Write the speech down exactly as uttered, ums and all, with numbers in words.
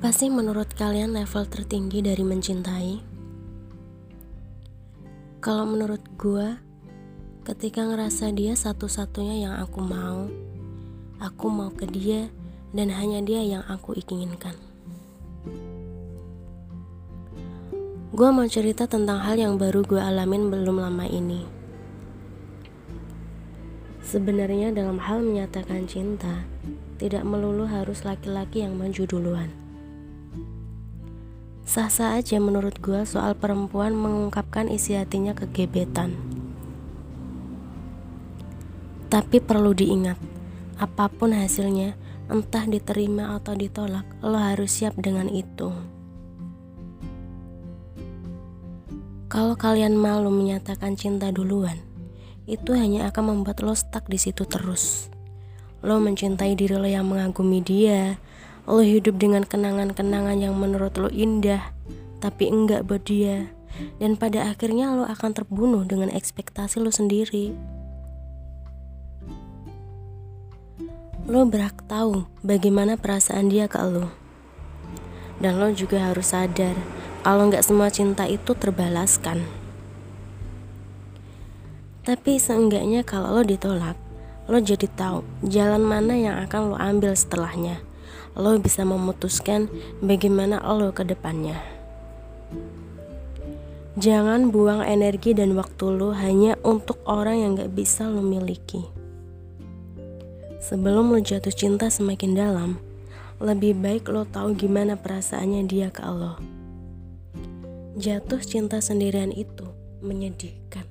Apa sih menurut kalian level tertinggi dari mencintai? Kalau menurut gue, ketika ngerasa dia satu-satunya yang aku mau, aku mau ke dia dan hanya dia yang aku inginkan. Gue mau cerita tentang hal yang baru gue alamin belum lama ini. Sebenarnya dalam hal menyatakan cinta, tidak melulu harus laki-laki yang maju duluan. Sah-sah aja menurut gue soal perempuan mengungkapkan isi hatinya ke gebetan. Tapi perlu diingat, apapun hasilnya, entah diterima atau ditolak, lo harus siap dengan itu. Kalau kalian malu menyatakan cinta duluan, itu hanya akan membuat lo stuck di situ terus. Lo mencintai diri lo yang mengagumi dia. Lo hidup dengan kenangan-kenangan yang menurut lo indah, tapi enggak buat dia. Dan pada akhirnya lo akan terbunuh dengan ekspektasi lo sendiri. Lo berhak tahu bagaimana perasaan dia ke lo. Dan lo juga harus sadar kalau enggak semua cinta itu terbalaskan. Tapi seenggaknya kalau lo ditolak, lo jadi tahu jalan mana yang akan lo ambil setelahnya. Lo bisa memutuskan bagaimana lo ke depannya. Jangan buang energi dan waktu lo hanya untuk orang yang gak bisa lo miliki. Sebelum lo jatuh cinta semakin dalam, lebih baik lo tahu gimana perasaannya dia ke lo. Jatuh cinta sendirian itu menyedihkan.